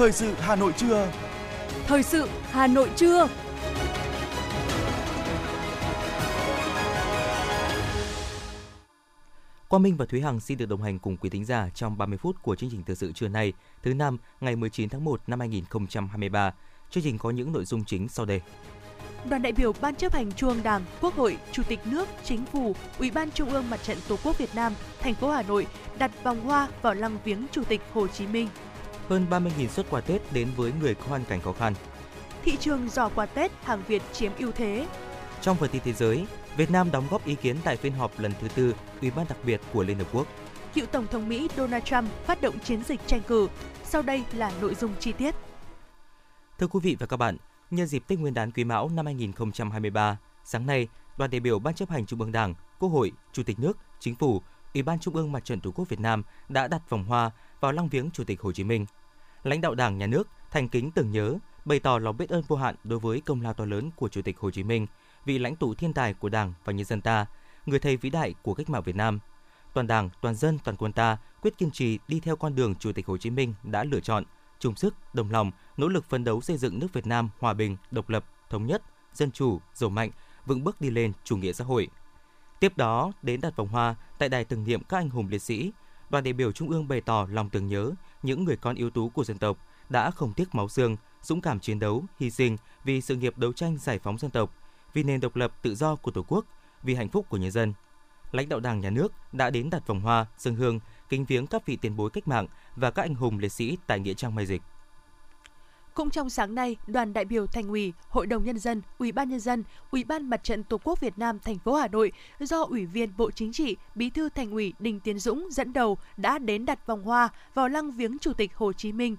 Thời sự Hà Nội trưa. Thời sự Hà Nội trưa. Quang Minh và Thúy Hằng xin được đồng hành cùng quý thính giả trong 30 phút của chương trình thời sự trưa nay, thứ Năm, ngày 19 tháng 1 năm 2023. Chương trình có những nội dung chính sau đây. Đoàn đại biểu Ban chấp hành Trung ương Đảng, Quốc hội, Chủ tịch nước, Chính phủ, Ủy ban Trung ương Mặt trận Tổ quốc Việt Nam, thành phố Hà Nội đặt vòng hoa vào lăng viếng Chủ tịch Hồ Chí Minh. Hơn 30.000 suất quà Tết đến với người có hoàn cảnh khó khăn. Thị trường giỏ quà Tết hàng Việt chiếm ưu thế. Trong phần tin thế giới, Việt Nam đóng góp ý kiến tại phiên họp lần thứ 4 Ủy ban đặc biệt của Liên Hợp Quốc. Cựu Tổng thống Mỹ Donald Trump phát động chiến dịch tranh cử. Sau đây là nội dung chi tiết. Thưa quý vị và các bạn, nhân dịp Tết Nguyên đán Quý Mão năm 2023, sáng nay, đoàn đại biểu Ban chấp hành Trung ương Đảng, Quốc hội, Chủ tịch nước, Chính phủ, Ủy ban Trung ương Mặt trận Tổ quốc Việt Nam đã đặt vòng hoa vào lăng viếng Chủ tịch Hồ Chí Minh. Lãnh đạo Đảng, Nhà nước thành kính tưởng nhớ, bày tỏ lòng biết ơn vô hạn đối với công lao to lớn của Chủ tịch Hồ Chí Minh, vị lãnh tụ thiên tài của Đảng và nhân dân ta, người thầy vĩ đại của cách mạng Việt Nam. Toàn Đảng, toàn dân, toàn quân ta quyết kiên trì đi theo con đường Chủ tịch Hồ Chí Minh đã lựa chọn, chung sức, đồng lòng, nỗ lực phấn đấu xây dựng nước Việt Nam hòa bình, độc lập, thống nhất, dân chủ, giàu mạnh, vững bước đi lên chủ nghĩa xã hội. Tiếp đó, đến đặt vòng hoa tại đài tưởng niệm các anh hùng liệt sĩ, đoàn đại biểu Trung ương bày tỏ lòng tưởng nhớ những người con ưu tú của dân tộc đã không tiếc máu xương, dũng cảm chiến đấu, hy sinh vì sự nghiệp đấu tranh giải phóng dân tộc, vì nền độc lập tự do của Tổ quốc, vì hạnh phúc của nhân dân. Lãnh đạo Đảng, Nhà nước đã đến đặt vòng hoa, dâng hương, kính viếng các vị tiền bối cách mạng và các anh hùng liệt sĩ tại nghĩa trang Mai Dịch. Cũng trong sáng nay, đoàn đại biểu Thành ủy, Hội đồng Nhân dân, Ủy ban Nhân dân, Ủy ban Mặt trận Tổ quốc Việt Nam thành phố Hà Nội do Ủy viên Bộ Chính trị, Bí thư Thành ủy Đinh Tiến Dũng dẫn đầu đã đến đặt vòng hoa vào lăng viếng Chủ tịch Hồ Chí Minh.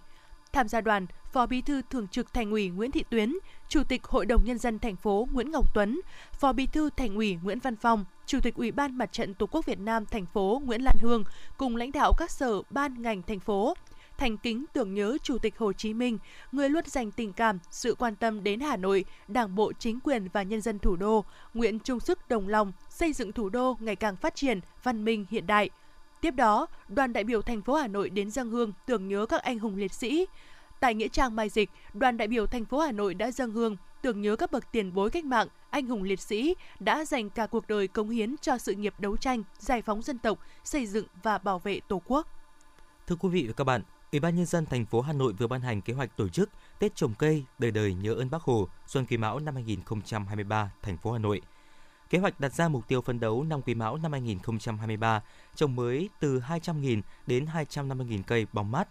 Tham gia đoàn, Phó Bí thư Thường trực Thành ủy Nguyễn Thị Tuyến, Chủ tịch Hội đồng Nhân dân thành phố Nguyễn Ngọc Tuấn, Phó Bí thư Thành ủy Nguyễn Văn Phong, Chủ tịch Ủy ban Mặt trận Tổ quốc Việt Nam thành phố Nguyễn Lan Hương cùng lãnh đạo các sở, ban, ngành thành phố thành kính tưởng nhớ Chủ tịch Hồ Chí Minh, người luôn dành tình cảm, sự quan tâm đến Hà Nội, Đảng bộ, chính quyền và nhân dân thủ đô, nguyện chung sức đồng lòng xây dựng thủ đô ngày càng phát triển, văn minh, hiện đại. Tiếp đó, đoàn đại biểu thành phố Hà Nội đến dâng hương tưởng nhớ các anh hùng liệt sĩ. Tại nghĩa trang Mai Dịch, đoàn đại biểu thành phố Hà Nội đã dâng hương tưởng nhớ các bậc tiền bối cách mạng, anh hùng liệt sĩ đã dành cả cuộc đời cống hiến cho sự nghiệp đấu tranh, giải phóng dân tộc, xây dựng và bảo vệ Tổ quốc. Thưa quý vị và các bạn, Ủy ban Nhân dân thành phố Hà Nội vừa ban hành kế hoạch tổ chức Tết trồng cây đời đời nhớ ơn Bác Hồ xuân Quý Mão năm 2023 thành phố Hà Nội. Kế hoạch đặt ra mục tiêu phấn đấu năm Quý Mão năm 2023 trồng mới từ 200.000 đến 250.000 cây bóng mát,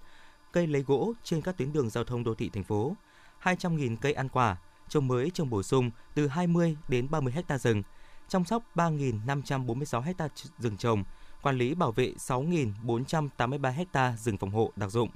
cây lấy gỗ trên các tuyến đường giao thông đô thị thành phố, 200.000 cây ăn quả, trồng mới trồng bổ sung từ 20 đến 30 ha rừng, chăm sóc 3.546 ha rừng trồng, quản lý bảo vệ 6.483 ha rừng phòng hộ đặc dụng.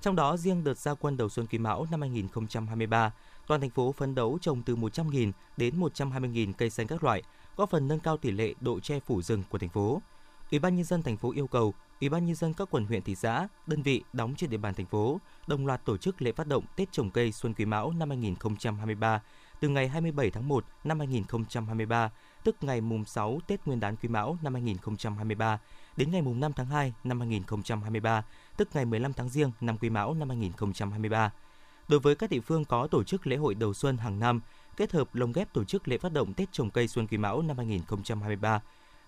Trong đó, riêng đợt ra quân đầu xuân Quý Mão năm 2023, toàn thành phố phấn đấu trồng từ 100.000 đến 120.000 cây xanh các loại, góp phần nâng cao tỷ lệ độ che phủ rừng của thành phố. Ủy ban Nhân dân thành phố yêu cầu Ủy ban Nhân dân các quận, huyện, thị xã, đơn vị đóng trên địa bàn thành phố đồng loạt tổ chức lễ phát động Tết trồng cây xuân Quý Mão năm 2023 từ ngày 27 tháng 1 năm 2023, tức ngày mùng 6 Tết Nguyên đán Quý Mão năm 2023 đến ngày mùng 5 tháng 2 năm 2023, tức ngày 15 tháng Giêng năm Quý Mão năm 2023. Đối với các địa phương có tổ chức lễ hội đầu xuân hàng năm, kết hợp lồng ghép tổ chức lễ phát động Tết trồng cây xuân Quý Mão năm 2023.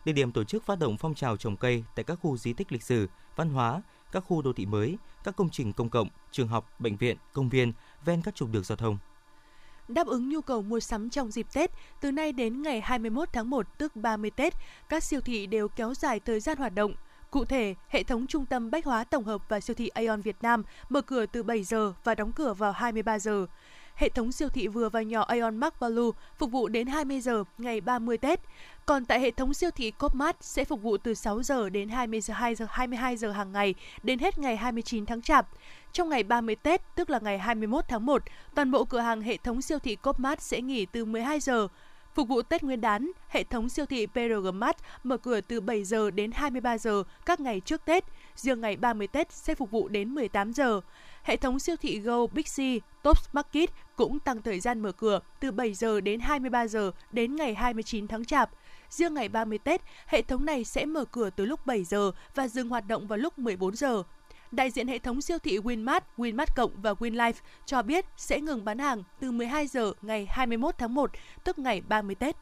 Địa điểm tổ chức phát động phong trào trồng cây tại các khu di tích lịch sử, văn hóa, các khu đô thị mới, các công trình công cộng, trường học, bệnh viện, công viên, ven các trục đường giao thông. Đáp ứng nhu cầu mua sắm trong dịp Tết, từ nay đến ngày 21 tháng 1 tức 30 Tết, các siêu thị đều kéo dài thời gian hoạt động. Cụ thể, hệ thống trung tâm bách hóa tổng hợp và siêu thị Aeon Việt Nam mở cửa từ 7 giờ và đóng cửa vào 23 giờ. Hệ thống siêu thị vừa và nhỏ Aeon Max Value phục vụ đến 20 giờ ngày 30 Tết. Còn tại hệ thống siêu thị Co.opmart sẽ phục vụ từ 6 giờ đến 22 giờ hàng ngày đến hết ngày 29 tháng Chạp. Trong ngày 30 Tết, tức là ngày 21 tháng 1, toàn bộ cửa hàng hệ thống siêu thị Co.opmart sẽ nghỉ từ 12 giờ. Phục vụ Tết Nguyên đán, hệ thống siêu thị Mega Market mở cửa từ 7 giờ đến 23 giờ các ngày trước Tết, riêng ngày 30 Tết sẽ phục vụ đến 18 giờ. Hệ thống siêu thị Go, Big C, Tops Market cũng tăng thời gian mở cửa từ 7 giờ đến 23 giờ đến ngày 29 tháng Chạp. Riêng ngày 30 Tết, hệ thống này sẽ mở cửa từ lúc 7 giờ và dừng hoạt động vào lúc 14 giờ. đại diện hệ thống siêu thị WinMart, WinMart Cộng và WinLife cho biết sẽ ngừng bán hàng từ 12 giờ ngày 21 tháng 1, tức ngày 30 Tết.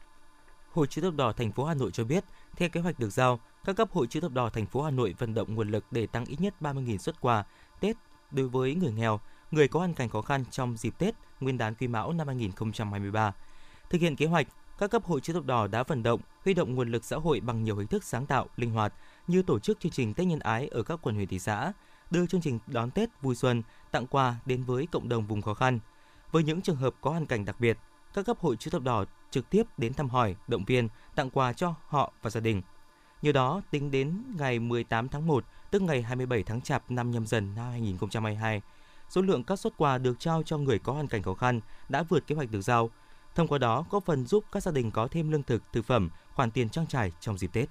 Hội Chữ Thập Đỏ thành phố Hà Nội cho biết, theo kế hoạch được giao, các cấp Hội Chữ Thập Đỏ thành phố Hà Nội vận động nguồn lực để tăng ít nhất 30.000 suất quà Tết đối với người nghèo, người có hoàn cảnh khó khăn trong dịp Tết Nguyên đán Quý Mão năm 2023. Thực hiện kế hoạch, các cấp Hội Chữ Thập Đỏ đã vận động, huy động nguồn lực xã hội bằng nhiều hình thức sáng tạo, linh hoạt như tổ chức chương trình Tết nhân ái ở các quận huyện thị xã, đưa chương trình đón Tết vui xuân, tặng quà đến với cộng đồng vùng khó khăn. Với những trường hợp có hoàn cảnh đặc biệt, các cấp Hội Chữ Thập Đỏ trực tiếp đến thăm hỏi, động viên, tặng quà cho họ và gia đình. Nhờ đó, tính đến ngày 18 tháng 1, tức ngày 27 tháng Chạp năm Nhâm Dần năm 2022, số lượng các suất quà được trao cho người có hoàn cảnh khó khăn đã vượt kế hoạch được giao. Thông qua đó, góp phần giúp các gia đình có thêm lương thực, thực phẩm, khoản tiền trang trải trong dịp Tết.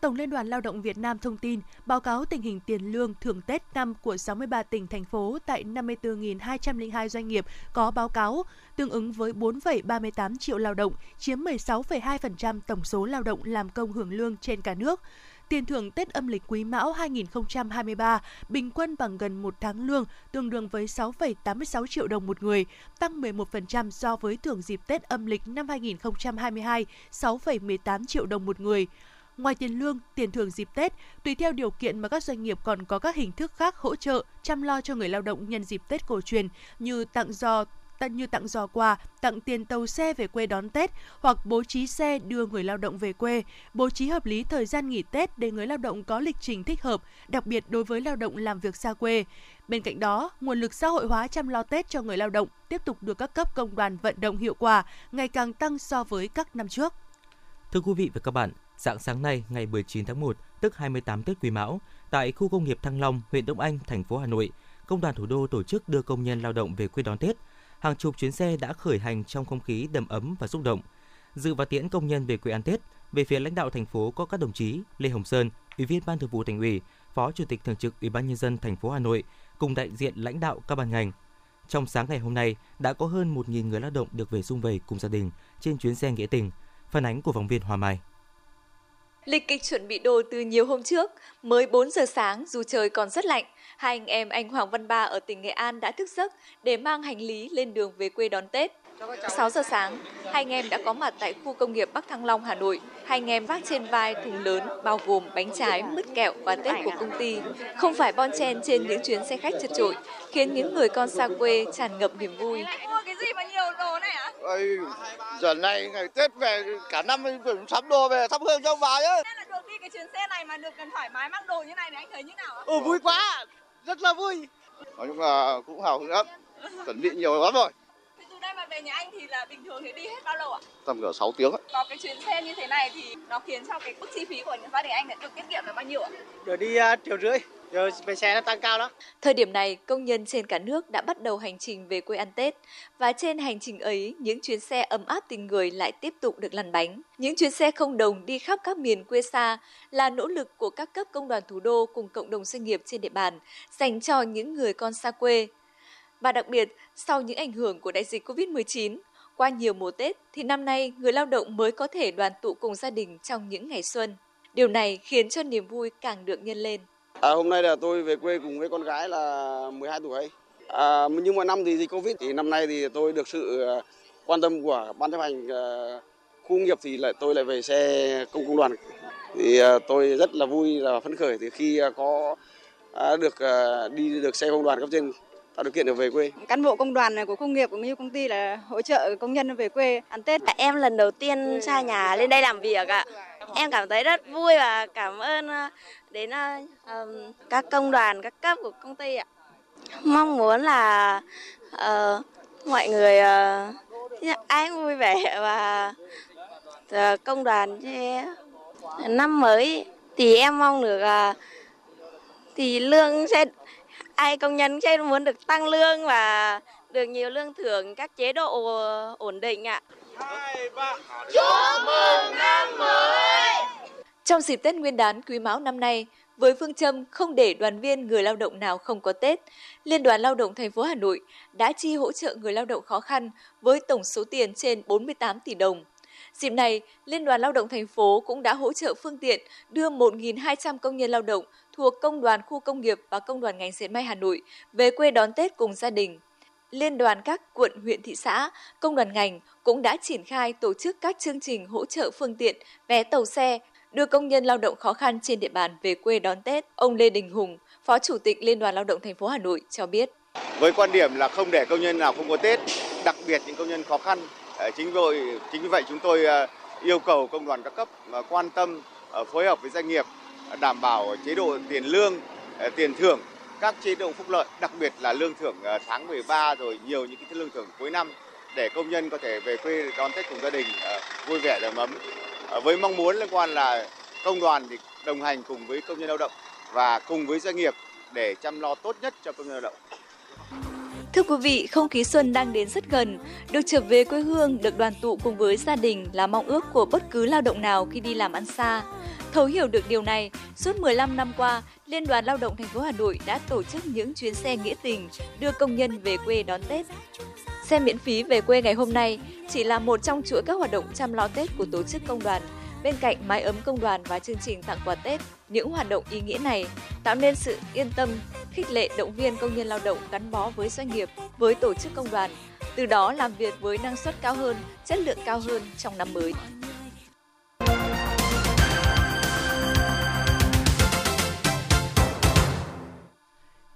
Tổng Liên đoàn Lao động Việt Nam thông tin báo cáo tình hình tiền lương thưởng Tết năm của 63 tỉnh, thành phố tại 54.202 doanh nghiệp có báo cáo, tương ứng với 4,38 triệu lao động, chiếm 16,2% tổng số lao động làm công hưởng lương trên cả nước. Tiền thưởng Tết âm lịch Quý Mão 2023 bình quân bằng gần 1 tháng lương, tương đương với 6,86 triệu đồng một người, tăng 11% so với thưởng dịp Tết âm lịch năm 2022, 6,18 triệu đồng một người. Ngoài tiền lương, tiền thưởng dịp Tết, tùy theo điều kiện mà các doanh nghiệp còn có các hình thức khác hỗ trợ, chăm lo cho người lao động nhân dịp Tết cổ truyền như tặng giò quà, tặng tiền tàu xe về quê đón Tết hoặc bố trí xe đưa người lao động về quê, bố trí hợp lý thời gian nghỉ Tết để người lao động có lịch trình thích hợp, đặc biệt đối với lao động làm việc xa quê. Bên cạnh đó, nguồn lực xã hội hóa chăm lo Tết cho người lao động tiếp tục được các cấp công đoàn vận động hiệu quả, ngày càng tăng so với các năm trước. Thưa quý vị và các bạn, rạng sáng nay ngày 19 tháng 1, tức 28 Tết Quý Mão, tại khu công nghiệp Thăng Long, huyện Đông Anh, thành phố Hà Nội, Công đoàn Thủ đô tổ chức đưa công nhân lao động về quê đón Tết. Hàng chục chuyến xe đã khởi hành trong không khí đầm ấm và xúc động. Dự và tiễn công nhân về quê ăn Tết, về phía lãnh đạo thành phố có các đồng chí Lê Hồng Sơn, Ủy viên Ban Thường vụ Thành ủy, Phó Chủ tịch Thường trực Ủy ban Nhân dân thành phố Hà Nội cùng đại diện lãnh đạo các ban ngành. Trong sáng ngày hôm nay đã có hơn 1.000 người lao động được về sum vầy cùng gia đình trên chuyến xe nghĩa tình. Phản ánh của phóng viên Hòa Mai. Lịch kịch chuẩn bị đồ từ nhiều hôm trước, mới 4 giờ sáng dù trời còn rất lạnh, hai anh em anh Hoàng Văn Ba ở tỉnh Nghệ An đã thức giấc để mang hành lý lên đường về quê đón Tết. 6 giờ sáng, hai anh em đã có mặt tại khu công nghiệp Bắc Thăng Long, Hà Nội. Hai anh em vác trên vai thùng lớn bao gồm bánh trái, mứt kẹo và Tết của công ty. Không phải bon chen trên những chuyến xe khách chật chội, khiến những người con xa quê tràn ngập niềm vui. Anh mua cái gì mà nhiều đồ này hả? Giờ này ngày Tết về cả năm mình sắm đồ về thắp hương cho ông bà chứ. Nên là được đi cái chuyến xe này mà được cần thoải mái mang đồ như này thì anh thấy như nào ạ? Vui quá, rất là vui. Nói chung là cũng hào hứng lắm, chuẩn bị nhiều lắm rồi. Đây mà về nhà anh thì là bình thường thì đi hết bao lâu ạ? Tầm cỡ 6 tiếng ạ. Có cái chuyến xe như thế này thì nó khiến cho cái mức chi phí của gia đình anh được tiết kiệm là bao nhiêu ạ? Được đi 1,5 triệu, giờ về xe nó tăng cao lắm. Thời điểm này, công nhân trên cả nước đã bắt đầu hành trình về quê ăn Tết. Và trên hành trình ấy, những chuyến xe ấm áp tình người lại tiếp tục được lăn bánh. Những chuyến xe không đồng đi khắp các miền quê xa là nỗ lực của các cấp công đoàn thủ đô cùng cộng đồng doanh nghiệp trên địa bàn dành cho những người con xa quê. Và đặc biệt, sau những ảnh hưởng của đại dịch Covid-19, qua nhiều mùa Tết thì năm nay người lao động mới có thể đoàn tụ cùng gia đình trong những ngày xuân. Điều này khiến cho niềm vui càng được nhân lên. Hôm nay là tôi về quê cùng với con gái là 12 tuổi. Nhưng mọi năm thì dịch Covid thì năm nay thì tôi được sự quan tâm của ban chấp hành khu công nghiệp thì tôi lại về xe công đoàn. Thì tôi rất là vui và phấn khởi thì khi có được xe công đoàn cấp trên tạo điều kiện để về quê. Cán bộ công đoàn của công nghiệp cũng như công ty là hỗ trợ công nhân về quê ăn Tết. Em lần đầu tiên xa nhà lên đây làm việc ạ. Em cảm thấy rất vui và cảm ơn đến các công đoàn, các cấp của công ty ạ. Mong muốn là mọi người ai cũng vui vẻ và công đoàn năm mới thì em mong được thì lương sẽ ai công nhân sẽ muốn được tăng lương và được nhiều lương thưởng, các chế độ ổn định ạ. Chúc mừng năm mới! Trong dịp Tết Nguyên đán Quý Mão năm nay, với phương châm không để đoàn viên người lao động nào không có Tết, Liên đoàn Lao động thành phố Hà Nội đã chi hỗ trợ người lao động khó khăn với tổng số tiền trên 48 tỷ đồng. Dịp này, Liên đoàn Lao động thành phố cũng đã hỗ trợ phương tiện đưa 1.200 công nhân lao động thuộc Công đoàn Khu Công nghiệp và Công đoàn Ngành Dệt May Hà Nội về quê đón Tết cùng gia đình. Liên đoàn các quận, huyện, thị xã, công đoàn ngành cũng đã triển khai tổ chức các chương trình hỗ trợ phương tiện, vé tàu xe, đưa công nhân lao động khó khăn trên địa bàn về quê đón Tết. Ông Lê Đình Hùng, Phó Chủ tịch Liên đoàn Lao động thành phố Hà Nội cho biết. Với quan điểm là không để công nhân nào không có Tết, đặc biệt những công nhân khó khăn. Chính vì vậy chúng tôi yêu cầu công đoàn các cấp quan tâm phối hợp với doanh nghiệp đảm bảo chế độ tiền lương, tiền thưởng, các chế độ phúc lợi, đặc biệt là lương thưởng tháng 13 rồi nhiều những cái lương thưởng cuối năm để công nhân có thể về quê đón Tết cùng gia đình vui vẻ đầm ấm. Với mong muốn liên quan là công đoàn thì đồng hành cùng với công nhân lao động và cùng với doanh nghiệp để chăm lo tốt nhất cho công nhân lao động. Thưa quý vị, không khí xuân đang đến rất gần. Được trở về quê hương, được đoàn tụ cùng với gia đình là mong ước của bất cứ lao động nào khi đi làm ăn xa. Thấu hiểu được điều này, suốt 15 năm qua, Liên đoàn Lao động thành phố Hà Nội đã tổ chức những chuyến xe nghĩa tình đưa công nhân về quê đón Tết. Xe miễn phí về quê ngày hôm nay chỉ là một trong chuỗi các hoạt động chăm lo Tết của tổ chức công đoàn. Bên cạnh mái ấm công đoàn và chương trình tặng quà Tết, những hoạt động ý nghĩa này tạo nên sự yên tâm, khích lệ động viên công nhân lao động gắn bó với doanh nghiệp, với tổ chức công đoàn, từ đó làm việc với năng suất cao hơn, chất lượng cao hơn trong năm mới.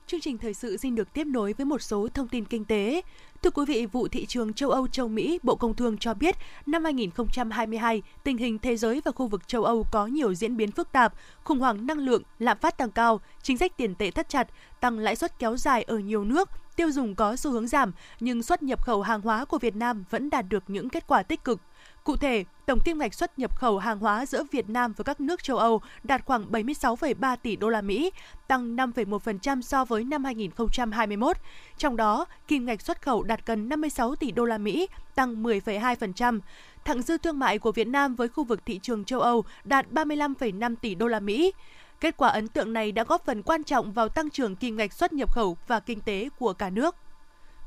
Chương trình thời sự xin được tiếp nối với một số thông tin kinh tế. Thưa quý vị, vụ thị trường châu Âu, châu Mỹ, Bộ Công Thương cho biết năm 2022, tình hình thế giới và khu vực châu Âu có nhiều diễn biến phức tạp, khủng hoảng năng lượng, lạm phát tăng cao, chính sách tiền tệ thắt chặt, tăng lãi suất kéo dài ở nhiều nước, tiêu dùng có xu hướng giảm, nhưng xuất nhập khẩu hàng hóa của Việt Nam vẫn đạt được những kết quả tích cực. Cụ thể, tổng kim ngạch xuất nhập khẩu hàng hóa giữa Việt Nam với các nước châu Âu đạt khoảng 76,3 tỷ đô la Mỹ, tăng 5,1% so với năm 2021. Trong đó, kim ngạch xuất khẩu đạt gần 56 tỷ đô la Mỹ, tăng 10,2%. Thặng dư thương mại của Việt Nam với khu vực thị trường châu Âu đạt 35,5 tỷ đô la Mỹ. Kết quả ấn tượng này đã góp phần quan trọng vào tăng trưởng kim ngạch xuất nhập khẩu và kinh tế của cả nước.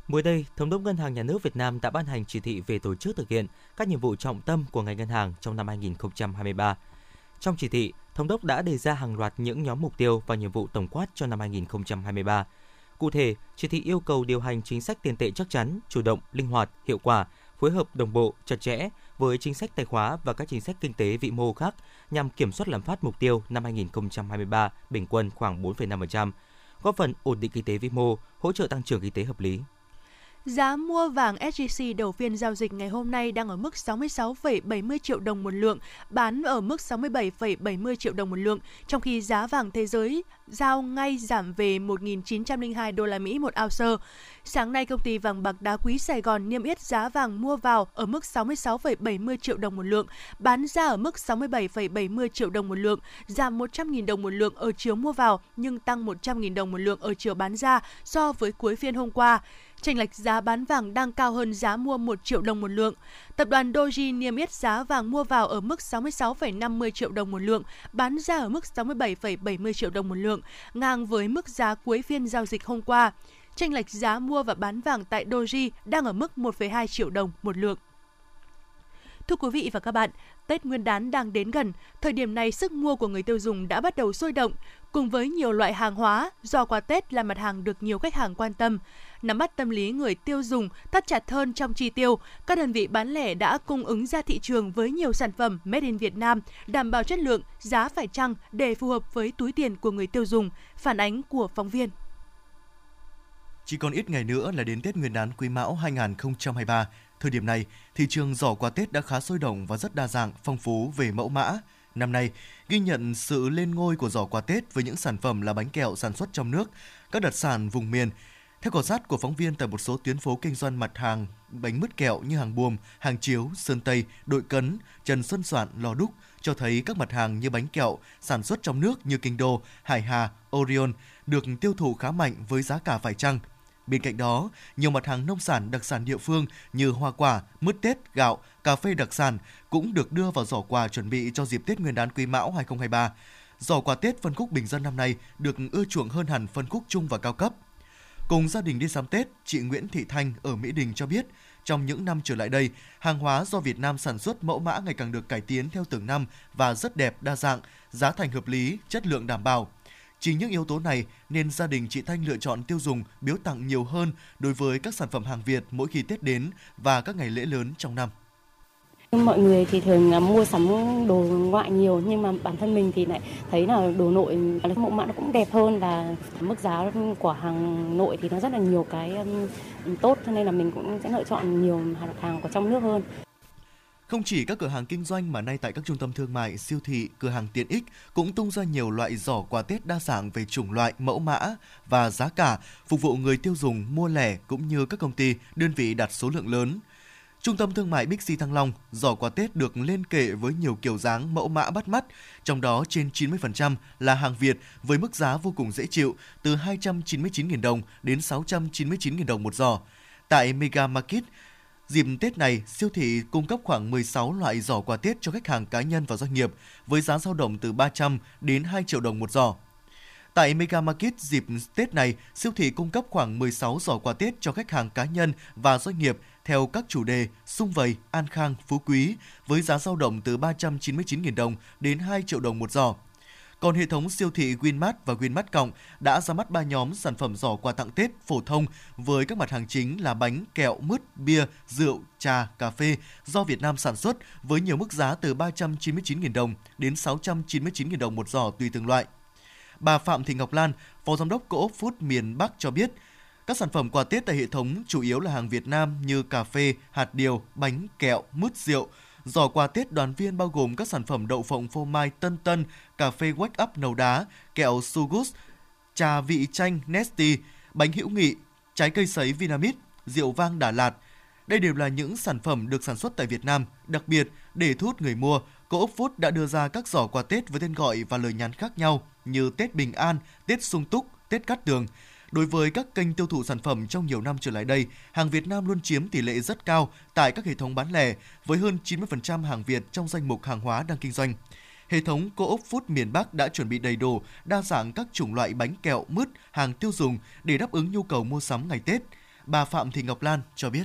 Mới đây, Thống đốc Ngân hàng Nhà nước Việt Nam đã ban hành chỉ thị về tổ chức thực hiện các nhiệm vụ trọng tâm của ngành ngân hàng trong năm 2023. Trong chỉ thị, Thống đốc đã đề ra hàng loạt những nhóm mục tiêu và nhiệm vụ tổng quát cho năm 2023. Cụ thể, chỉ thị yêu cầu điều hành chính sách tiền tệ chắc chắn, chủ động, linh hoạt, hiệu quả, phối hợp đồng bộ, chặt chẽ với chính sách tài khóa và các chính sách kinh tế vĩ mô khác nhằm kiểm soát lạm phát mục tiêu năm 2023 bình quân khoảng 4,5%, góp phần ổn định kinh tế vĩ mô, hỗ trợ tăng trưởng kinh tế hợp lý. Giá mua vàng SJC đầu phiên giao dịch ngày hôm nay đang ở mức 66,70 triệu đồng một lượng, bán ở mức 67,70 triệu đồng một lượng, trong khi giá vàng thế giới giao ngay giảm về 1.902 đô la Mỹ một ounce. Sáng nay, công ty vàng bạc đá quý Sài Gòn niêm yết giá vàng mua vào ở mức 66,70 triệu đồng một lượng, bán ra ở mức 67,70 triệu đồng một lượng, giảm 100.000 đồng một lượng ở chiều mua vào nhưng tăng 100.000 đồng một lượng ở chiều bán ra so với cuối phiên hôm qua. Chênh lệch giá bán vàng đang cao hơn giá mua 1 triệu đồng một lượng. Tập đoàn Doji niêm yết giá vàng mua vào ở mức 66,50 triệu đồng một lượng, bán ra ở mức 67,70 triệu đồng một lượng, ngang với mức giá cuối phiên giao dịch hôm qua. Chênh lệch giá mua và bán vàng tại Doji đang ở mức 1,2 triệu đồng một lượng. Thưa quý vị và các bạn, Tết Nguyên đán đang đến gần, thời điểm này sức mua của người tiêu dùng đã bắt đầu sôi động. Cùng với nhiều loại hàng hóa, giò quà Tết là mặt hàng được nhiều khách hàng quan tâm. Nắm bắt tâm lý người tiêu dùng thắt chặt hơn trong chi tiêu, các đơn vị bán lẻ đã cung ứng ra thị trường với nhiều sản phẩm made in Việt Nam, đảm bảo chất lượng, giá phải chăng để phù hợp với túi tiền của người tiêu dùng. Phản ánh của phóng viên. Chỉ còn ít ngày nữa là đến Tết Nguyên đán Quý Mão 2023. Thời điểm này, thị trường giỏ quà Tết đã khá sôi động và rất đa dạng, phong phú về mẫu mã. Năm nay, ghi nhận sự lên ngôi của giỏ quà Tết với những sản phẩm là bánh kẹo sản xuất trong nước, các đặc sản vùng miền. Theo khảo sát của phóng viên tại một số tuyến phố kinh doanh mặt hàng bánh mứt kẹo như Hàng Buồm, Hàng Chiếu, Sơn Tây, Đội Cấn, Trần Xuân Soạn, Lò Đúc cho thấy các mặt hàng như bánh kẹo sản xuất trong nước như Kinh Đô, Hải Hà, Orion được tiêu thụ khá mạnh với giá cả phải chăng. Bên cạnh đó, nhiều mặt hàng nông sản đặc sản địa phương như hoa quả, mứt Tết, gạo, cà phê đặc sản cũng được đưa vào giỏ quà chuẩn bị cho dịp Tết Nguyên đán Quý Mão 2023. Giỏ quà Tết phân khúc bình dân năm nay được ưa chuộng hơn hẳn phân khúc trung và cao cấp. Cùng gia đình đi sắm Tết, chị Nguyễn Thị Thanh ở Mỹ Đình cho biết, trong những năm trở lại đây, hàng hóa do Việt Nam sản xuất mẫu mã ngày càng được cải tiến theo từng năm và rất đẹp, đa dạng, giá thành hợp lý, chất lượng đảm bảo. Chính những yếu tố này nên gia đình chị Thanh lựa chọn tiêu dùng biếu tặng nhiều hơn đối với các sản phẩm hàng Việt mỗi khi Tết đến và các ngày lễ lớn trong năm. Mọi người thì thường là mua sắm đồ ngoại nhiều, nhưng mà bản thân mình thì lại thấy là đồ nội mẫu mã nó cũng đẹp hơn và mức giá của hàng nội thì nó rất là nhiều cái tốt, cho nên là mình cũng sẽ lựa chọn nhiều hàng của trong nước hơn. Không chỉ các cửa hàng kinh doanh mà nay tại các trung tâm thương mại, siêu thị, cửa hàng tiện ích cũng tung ra nhiều loại giỏ quà Tết đa dạng về chủng loại, mẫu mã và giá cả, phục vụ người tiêu dùng mua lẻ cũng như các công ty, đơn vị đặt số lượng lớn. Trung tâm thương mại Big C Thăng Long, giỏ quà Tết được lên kệ với nhiều kiểu dáng, mẫu mã bắt mắt, trong đó trên 90% là hàng Việt với mức giá vô cùng dễ chịu, từ 299.000 đồng đến 699.000 đồng một giỏ. Tại Mega Market, dịp Tết này, siêu thị cung cấp khoảng 16 loại giỏ quà Tết cho khách hàng cá nhân và doanh nghiệp với giá dao động từ 300 đến 2 triệu đồng một giỏ. Tại Mega Market, dịp Tết này, siêu thị cung cấp khoảng 16 giỏ quà Tết cho khách hàng cá nhân và doanh nghiệp theo các chủ đề sum vầy, an khang, phú quý với giá dao động từ 399.000 đồng đến 2 triệu đồng một giỏ. Còn hệ thống siêu thị WinMart và WinMart Cộng đã ra mắt 3 nhóm sản phẩm giỏ quà tặng Tết phổ thông với các mặt hàng chính là bánh, kẹo, mứt, bia, rượu, trà, cà phê do Việt Nam sản xuất với nhiều mức giá từ 399.000 đồng đến 699.000 đồng một giỏ tùy từng loại. Bà Phạm Thị Ngọc Lan, Phó Giám đốc Co.op Food miền Bắc cho biết, các sản phẩm quà Tết tại hệ thống chủ yếu là hàng Việt Nam như cà phê, hạt điều, bánh, kẹo, mứt, rượu. Giỏ quà Tết đoàn viên bao gồm các sản phẩm đậu phộng phô mai Tân Tân, cà phê Wake Up Nấu Đá, kẹo Sugus, trà vị chanh Nesty, bánh hữu nghị, trái cây sấy Vinamit, rượu vang Đà Lạt. Đây đều là những sản phẩm được sản xuất tại Việt Nam. Đặc biệt, để thu hút người mua, Co.op Food đã đưa ra các giỏ quà Tết với tên gọi và lời nhắn khác nhau như Tết Bình An, Tết Sung Túc, Tết Cát Tường. Đối với các kênh tiêu thụ sản phẩm trong nhiều năm trở lại đây, hàng Việt Nam luôn chiếm tỷ lệ rất cao tại các hệ thống bán lẻ với hơn 90% hàng Việt trong danh mục hàng hóa đang kinh doanh. Hệ thống Co.op Food miền Bắc đã chuẩn bị đầy đủ, đa dạng các chủng loại bánh kẹo, mứt, hàng tiêu dùng để đáp ứng nhu cầu mua sắm ngày Tết. Bà Phạm Thị Ngọc Lan cho biết.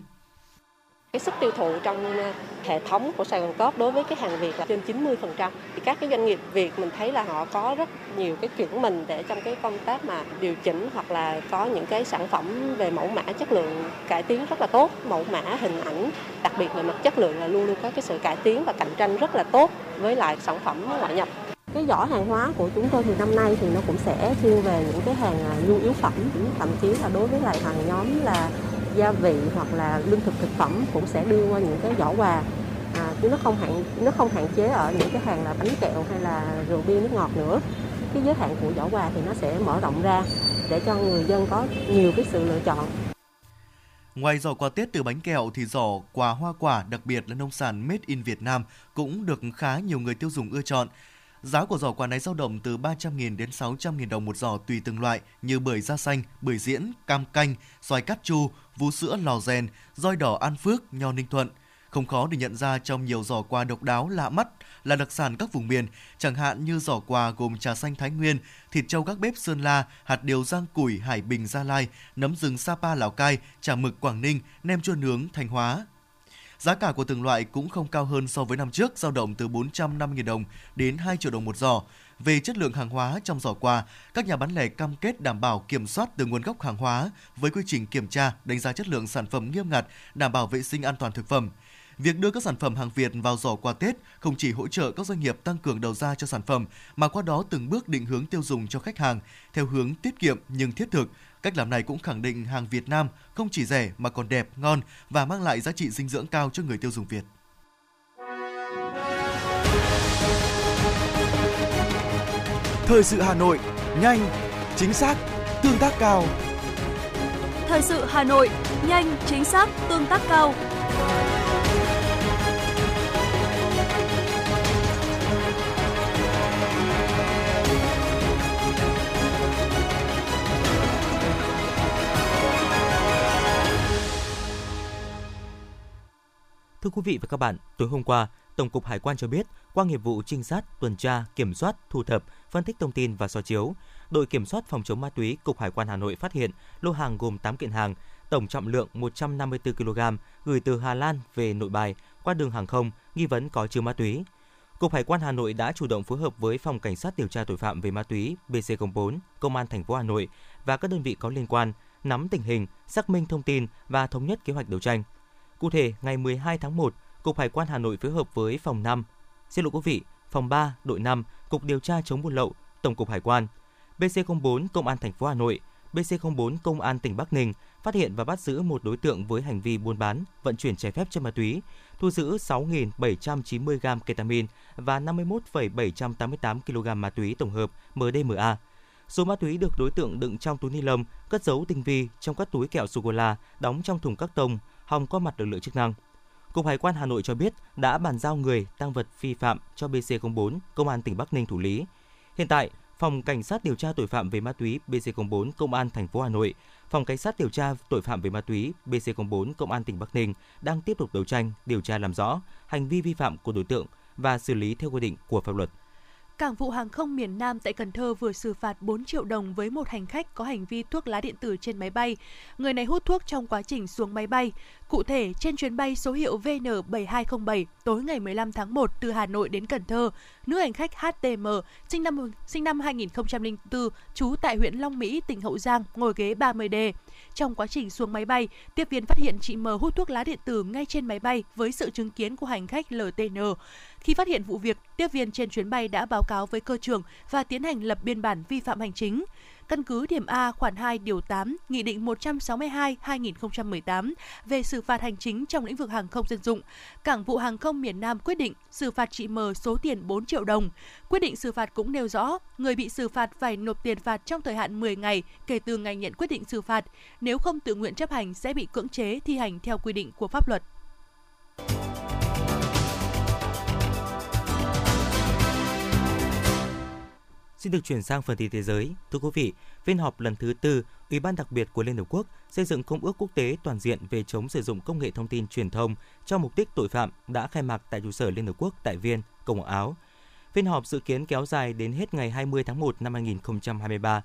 Cái sức tiêu thụ trong hệ thống của Sài Gòn Co.op đối với cái hàng Việt là trên 90%. Thì các cái doanh nghiệp Việt mình thấy là họ có rất nhiều cái chuyển mình để trong cái công tác mà điều chỉnh hoặc là có những cái sản phẩm về mẫu mã chất lượng cải tiến rất là tốt, mẫu mã hình ảnh, đặc biệt về mặt chất lượng là luôn luôn có cái sự cải tiến và cạnh tranh rất là tốt với lại sản phẩm ngoại nhập. Cái giỏ hàng hóa của chúng tôi thì năm nay thì nó cũng sẽ chuyên về những cái hàng nhu yếu phẩm, thậm chí là đối với lại hàng nhóm là gia vị hoặc là lương thực thực phẩm cũng sẽ đưa qua những cái giỏ quà, chứ nó không hạn chế ở những cái hàng là bánh kẹo hay là rượu bia nước ngọt nữa. Cái giới hạn của giỏ quà thì nó sẽ mở rộng ra để cho người dân có nhiều cái sự lựa chọn. Ngoài giỏ quà Tết từ bánh kẹo thì giỏ quà hoa quả, đặc biệt là nông sản made in Việt Nam cũng được khá nhiều người tiêu dùng ưa chọn. Giá của giỏ quà này dao động từ 300.000 đến 600.000 đồng một giỏ tùy từng loại như bưởi da xanh, bưởi diễn, cam canh, xoài cát chu, vú sữa Lò Rèn, roi đỏ An Phước, nho Ninh Thuận. Không khó để nhận ra trong nhiều giỏ quà độc đáo lạ mắt là đặc sản các vùng miền, chẳng hạn như giỏ quà gồm trà xanh Thái Nguyên, thịt trâu các bếp Sơn La, hạt điều Giang Củi, Hải Bình Gia Lai, nấm rừng Sapa Lào Cai, chả mực Quảng Ninh, nem chua nướng Thanh Hóa. Giá cả của từng loại cũng không cao hơn so với năm trước, dao động từ 450.000 đồng đến 2 triệu đồng một giỏ. Về chất lượng hàng hóa trong giỏ quà, các nhà bán lẻ cam kết đảm bảo kiểm soát từ nguồn gốc hàng hóa với quy trình kiểm tra, đánh giá chất lượng sản phẩm nghiêm ngặt, đảm bảo vệ sinh an toàn thực phẩm. Việc đưa các sản phẩm hàng Việt vào giỏ quà Tết không chỉ hỗ trợ các doanh nghiệp tăng cường đầu ra cho sản phẩm, mà qua đó từng bước định hướng tiêu dùng cho khách hàng theo hướng tiết kiệm nhưng thiết thực. Cách làm này cũng khẳng định hàng Việt Nam không chỉ rẻ mà còn đẹp, ngon và mang lại giá trị dinh dưỡng cao cho người tiêu dùng Việt. Thời sự Hà Nội, nhanh, chính xác, tương tác cao. Thời sự Hà Nội, nhanh, chính xác, tương tác cao. Thưa quý vị và các bạn, tối hôm qua, Tổng cục Hải quan cho biết, qua nghiệp vụ trinh sát, tuần tra, kiểm soát, thu thập, phân tích thông tin và soi chiếu, đội kiểm soát phòng chống ma túy Cục Hải quan Hà Nội phát hiện lô hàng gồm 8 kiện hàng, tổng trọng lượng 154 kg gửi từ Hà Lan về Nội Bài qua đường hàng không, nghi vấn có chứa ma túy. Cục Hải quan Hà Nội đã chủ động phối hợp với Phòng Cảnh sát điều tra tội phạm về ma túy BC04, Công an thành phố Hà Nội và các đơn vị có liên quan nắm tình hình, xác minh thông tin và thống nhất kế hoạch đấu tranh. Cụ thể, ngày 12 tháng 1, Cục Hải quan Hà Nội phối hợp với Phòng 3, đội 5, Cục điều tra chống buôn lậu, Tổng cục Hải quan, BC04, Công an thành phố Hà Nội, BC04, Công an tỉnh Bắc Ninh phát hiện và bắt giữ một đối tượng với hành vi buôn bán, vận chuyển trái phép chất ma túy, thu giữ 6.790 g ketamine và 51,788 kg ma túy tổng hợp MDMA. Số ma túy được đối tượng đựng trong túi ni lông, cất giấu tinh vi trong các túi kẹo sô cô la đóng trong thùng các tông, hòng qua mặt lực lượng chức năng. Cục Hải quan Hà Nội cho biết đã bàn giao người, tang vật vi phạm cho BC04, Công an tỉnh Bắc Ninh thụ lý. Hiện tại, Phòng Cảnh sát điều tra tội phạm về ma túy BC04, Công an thành phố Hà Nội, Phòng Cảnh sát điều tra tội phạm về ma túy BC04, Công an tỉnh Bắc Ninh đang tiếp tục đấu tranh, điều tra làm rõ hành vi vi phạm của đối tượng và xử lý theo quy định của pháp luật. Cảng vụ hàng không miền Nam tại Cần Thơ vừa xử phạt 4 triệu đồng với một hành khách có hành vi thuốc lá điện tử trên máy bay. Người này hút thuốc trong quá trình xuống máy bay. Cụ thể, trên chuyến bay số hiệu VN7207 tối ngày 15 tháng 1 từ Hà Nội đến Cần Thơ, nữ hành khách HTM sinh năm 2004 trú tại huyện Long Mỹ, tỉnh Hậu Giang, ngồi ghế 30D. Trong quá trình xuống máy bay, tiếp viên phát hiện chị M hút thuốc lá điện tử ngay trên máy bay với sự chứng kiến của hành khách LTN. Khi phát hiện vụ việc, tiếp viên trên chuyến bay đã báo cáo với cơ trưởng và tiến hành lập biên bản vi phạm hành chính. Căn cứ điểm A khoản 2 điều 8 Nghị định 162/2018 về xử phạt hành chính trong lĩnh vực hàng không dân dụng, Cảng vụ hàng không miền Nam quyết định xử phạt chị M số tiền 4 triệu đồng. Quyết định xử phạt cũng nêu rõ, người bị xử phạt phải nộp tiền phạt trong thời hạn 10 ngày kể từ ngày nhận quyết định xử phạt. Nếu không tự nguyện chấp hành sẽ bị cưỡng chế thi hành theo quy định của pháp luật. Xin được chuyển sang phần tin thế giới. Thưa quý vị, phiên họp lần thứ 4 Ủy ban đặc biệt của Liên Hợp Quốc xây dựng Công ước Quốc tế toàn diện về chống sử dụng công nghệ thông tin truyền thông cho mục đích tội phạm đã khai mạc tại trụ sở Liên Hợp Quốc tại Viên, Cộng hòa Áo. Phiên họp dự kiến kéo dài đến hết ngày 20 tháng 1 năm 2023.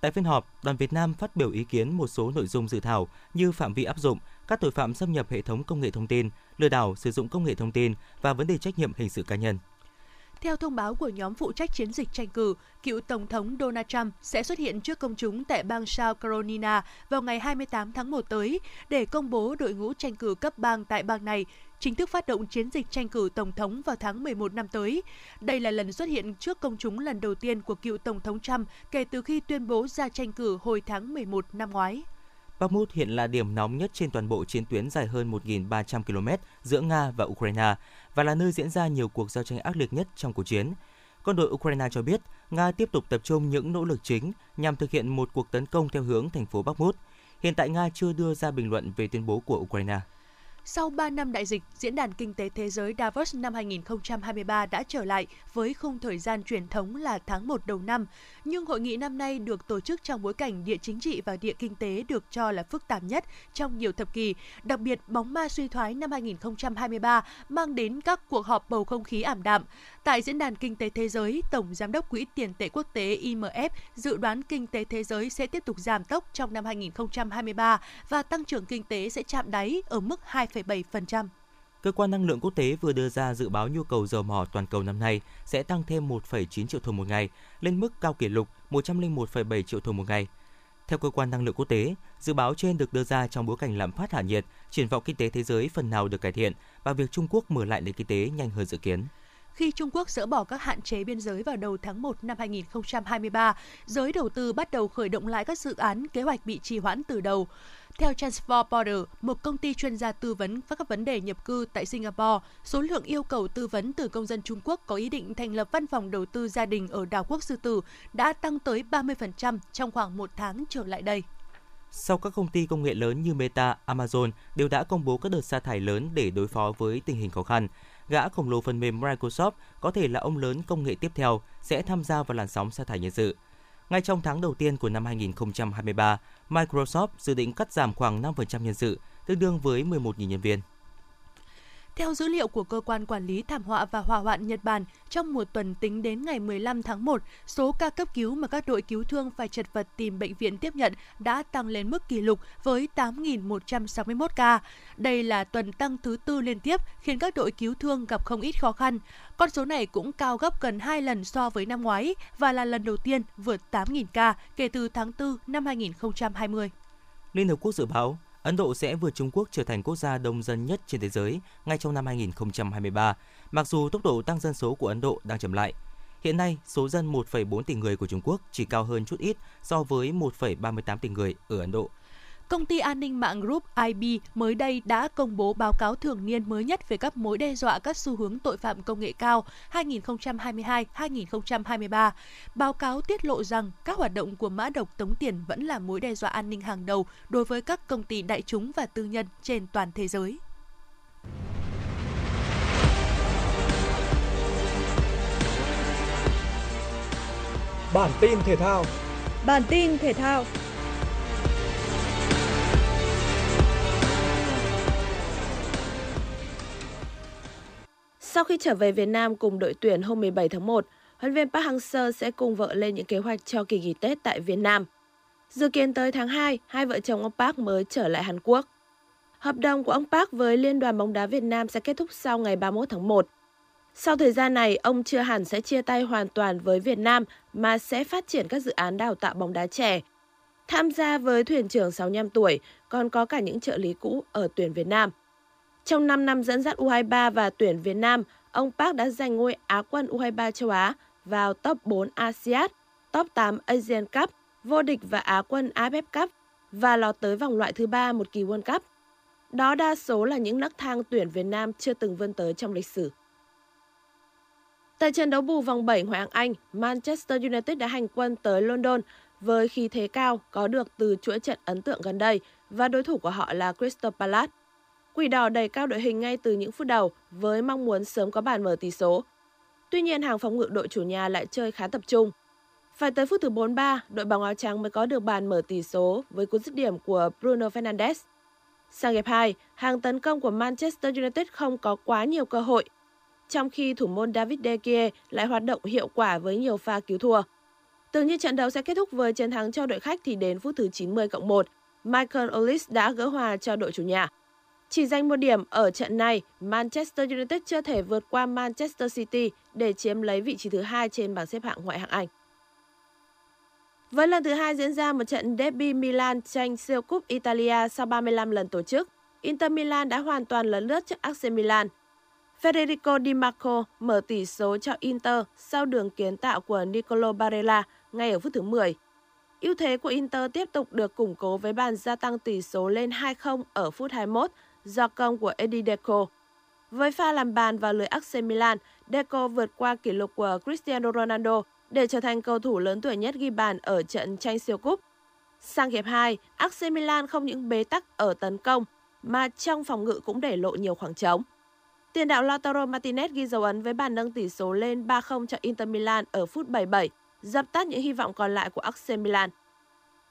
Tại phiên họp, đoàn Việt Nam phát biểu ý kiến một số nội dung dự thảo như phạm vi áp dụng, các tội phạm xâm nhập hệ thống công nghệ thông tin, lừa đảo sử dụng công nghệ thông tin và vấn đề trách nhiệm hình sự cá nhân. Theo thông báo của nhóm phụ trách chiến dịch tranh cử, cựu Tổng thống Donald Trump sẽ xuất hiện trước công chúng tại bang South Carolina vào ngày 28 tháng 1 tới để công bố đội ngũ tranh cử cấp bang tại bang này, chính thức phát động chiến dịch tranh cử Tổng thống vào tháng 11 năm tới. Đây là lần xuất hiện trước công chúng lần đầu tiên của cựu Tổng thống Trump kể từ khi tuyên bố ra tranh cử hồi tháng 11 năm ngoái. Bắc Mút hiện là điểm nóng nhất trên toàn bộ chiến tuyến dài hơn 1.300 km giữa Nga và Ukraine và là nơi diễn ra nhiều cuộc giao tranh ác liệt nhất trong cuộc chiến. Quân đội Ukraine cho biết Nga tiếp tục tập trung những nỗ lực chính nhằm thực hiện một cuộc tấn công theo hướng thành phố Bắc Mút. Hiện tại Nga chưa đưa ra bình luận về tuyên bố của Ukraine. Sau 3 năm đại dịch, Diễn đàn Kinh tế Thế giới Davos năm 2023 đã trở lại với khung thời gian truyền thống là tháng 1 đầu năm. Nhưng hội nghị năm nay được tổ chức trong bối cảnh địa chính trị và địa kinh tế được cho là phức tạp nhất trong nhiều thập kỷ. Đặc biệt, bóng ma suy thoái năm 2023 mang đến các cuộc họp bầu không khí ảm đạm. Tại Diễn đàn Kinh tế Thế giới, Tổng Giám đốc Quỹ Tiền tệ Quốc tế IMF dự đoán kinh tế thế giới sẽ tiếp tục giảm tốc trong năm 2023 và tăng trưởng kinh tế sẽ chạm đáy ở mức 2,7%. Cơ quan năng lượng quốc tế vừa đưa ra dự báo nhu cầu dầu mỏ toàn cầu năm nay sẽ tăng thêm 1,9 triệu thùng một ngày, lên mức cao kỷ lục 101,7 triệu thùng một ngày. Theo cơ quan năng lượng quốc tế, dự báo trên được đưa ra trong bối cảnh lạm phát hạ nhiệt, triển vọng kinh tế thế giới phần nào được cải thiện và việc Trung Quốc mở lại nền kinh tế nhanh hơn dự kiến. Khi Trung Quốc dỡ bỏ các hạn chế biên giới vào đầu tháng 1 năm 2023, giới đầu tư bắt đầu khởi động lại các dự án kế hoạch bị trì hoãn từ đầu. Theo Transform Border, một công ty chuyên gia tư vấn các vấn đề nhập cư tại Singapore, số lượng yêu cầu tư vấn từ công dân Trung Quốc có ý định thành lập văn phòng đầu tư gia đình ở đảo quốc Sư Tử đã tăng tới 30% trong khoảng 1 tháng trở lại đây. Sau các công ty công nghệ lớn như Meta, Amazon đều đã công bố các đợt sa thải lớn để đối phó với tình hình khó khăn, gã khổng lồ phần mềm Microsoft có thể là ông lớn công nghệ tiếp theo sẽ tham gia vào làn sóng sa thải nhân sự. Ngay trong tháng đầu tiên của năm 2023, Microsoft dự định cắt giảm khoảng 5% nhân sự, tương đương với 11.000 nhân viên. Theo dữ liệu của Cơ quan Quản lý Thảm họa và Hỏa hoạn Nhật Bản, trong một tuần tính đến ngày 15 tháng 1, số ca cấp cứu mà các đội cứu thương phải chật vật tìm bệnh viện tiếp nhận đã tăng lên mức kỷ lục với 8.161 ca. Đây là tuần tăng thứ tư liên tiếp khiến các đội cứu thương gặp không ít khó khăn. Con số này cũng cao gấp gần 2 lần so với năm ngoái và là lần đầu tiên vượt 8.000 ca kể từ tháng 4 năm 2020. Liên Hợp Quốc dự báo, Ấn Độ sẽ vượt Trung Quốc trở thành quốc gia đông dân nhất trên thế giới ngay trong năm 2023, mặc dù tốc độ tăng dân số của Ấn Độ đang chậm lại. Hiện nay, số dân 1,4 tỷ người của Trung Quốc chỉ cao hơn chút ít so với 1,38 tỷ người ở Ấn Độ. Công ty an ninh mạng Group IB mới đây đã công bố báo cáo thường niên mới nhất về các mối đe dọa các xu hướng tội phạm công nghệ cao 2022-2023. Báo cáo tiết lộ rằng các hoạt động của mã độc tống tiền vẫn là mối đe dọa an ninh hàng đầu đối với các công ty đại chúng và tư nhân trên toàn thế giới. Bản tin thể thao. Sau khi trở về Việt Nam cùng đội tuyển hôm 17 tháng 1, huấn luyện viên Park Hang-seo sẽ cùng vợ lên những kế hoạch cho kỳ nghỉ Tết tại Việt Nam. Dự kiến tới tháng 2, hai vợ chồng ông Park mới trở lại Hàn Quốc. Hợp đồng của ông Park với Liên đoàn bóng đá Việt Nam sẽ kết thúc sau ngày 31 tháng 1. Sau thời gian này, ông chưa hẳn sẽ chia tay hoàn toàn với Việt Nam mà sẽ phát triển các dự án đào tạo bóng đá trẻ. Tham gia với thuyền trưởng 65 tuổi, còn có cả những trợ lý cũ ở tuyển Việt Nam. Trong 5 năm dẫn dắt U23 và tuyển Việt Nam, ông Park đã giành ngôi Á quân U23 châu Á, vào top 4 ASEAN, top 8 Asian Cup, vô địch và Á quân AFF Cup và lọt tới vòng loại thứ 3 một kỳ World Cup. Đó đa số là những nấc thang tuyển Việt Nam chưa từng vươn tới trong lịch sử. Tại trận đấu bù vòng 7 Ngoại hạng Anh, Manchester United đã hành quân tới London với khí thế cao có được từ chuỗi trận ấn tượng gần đây và đối thủ của họ là Crystal Palace. Quỷ đỏ đẩy cao đội hình ngay từ những phút đầu với mong muốn sớm có bàn mở tỷ số. Tuy nhiên, hàng phòng ngự đội chủ nhà lại chơi khá tập trung. Phải tới phút thứ 43, đội bóng áo trắng mới có được bàn mở tỷ số với cú dứt điểm của Bruno Fernandes. Sang hiệp 2, hàng tấn công của Manchester United không có quá nhiều cơ hội, trong khi thủ môn David De Gea lại hoạt động hiệu quả với nhiều pha cứu thua. Tưởng như trận đấu sẽ kết thúc với chiến thắng cho đội khách thì đến phút thứ 90+1, Michael Olise đã gỡ hòa cho đội chủ nhà. Chỉ giành một điểm ở trận này, Manchester United chưa thể vượt qua Manchester City để chiếm lấy vị trí thứ 2 trên bảng xếp hạng Ngoại hạng Anh. Với lần thứ 2 diễn ra một trận derby Milan tranh siêu cúp Italia sau 35 lần tổ chức, Inter Milan đã hoàn toàn lấn lướt trước AC Milan. Federico Di Marco mở tỷ số cho Inter sau đường kiến tạo của Nicolò Barella ngay ở phút thứ 10. Ưu thế của Inter tiếp tục được củng cố với bàn gia tăng tỷ số lên 2-0 ở phút 21 do công của Edin Džeko. Với pha làm bàn vào lưới AC Milan, Džeko vượt qua kỷ lục của Cristiano Ronaldo để trở thành cầu thủ lớn tuổi nhất ghi bàn ở trận tranh siêu cúp. Sang hiệp 2, AC Milan không những bế tắc ở tấn công mà trong phòng ngự cũng để lộ nhiều khoảng trống. Tiền đạo Lautaro Martinez ghi dấu ấn với bàn nâng tỷ số lên 3-0 cho Inter Milan ở phút 77, dập tắt những hy vọng còn lại của AC Milan.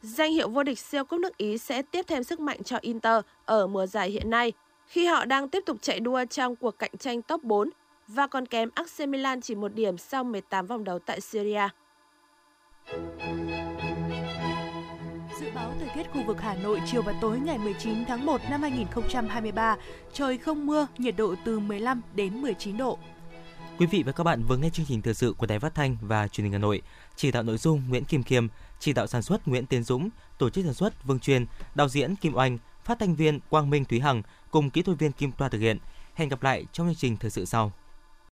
Danh hiệu vô địch siêu cúp nước Ý sẽ tiếp thêm sức mạnh cho Inter ở mùa giải hiện nay khi họ đang tiếp tục chạy đua trong cuộc cạnh tranh top 4 và còn kém AC Milan chỉ một điểm sau 18 vòng đấu tại Syria. Dự báo thời tiết khu vực Hà Nội chiều và tối ngày 19 tháng 1 năm 2023, trời không mưa, nhiệt độ từ 15 đến 19 độ. Quý vị và các bạn vừa nghe chương trình thời sự của Đài Phát thanh và Truyền hình Hà Nội. Chỉ đạo nội dung Nguyễn Kim Kiêm, chỉ đạo sản xuất Nguyễn Tiến Dũng, tổ chức sản xuất Vương Truyền, đạo diễn Kim Oanh, phát thanh viên Quang Minh, Thúy Hằng cùng kỹ thuật viên Kim Toa thực hiện. Hẹn gặp lại trong chương trình thời sự sau.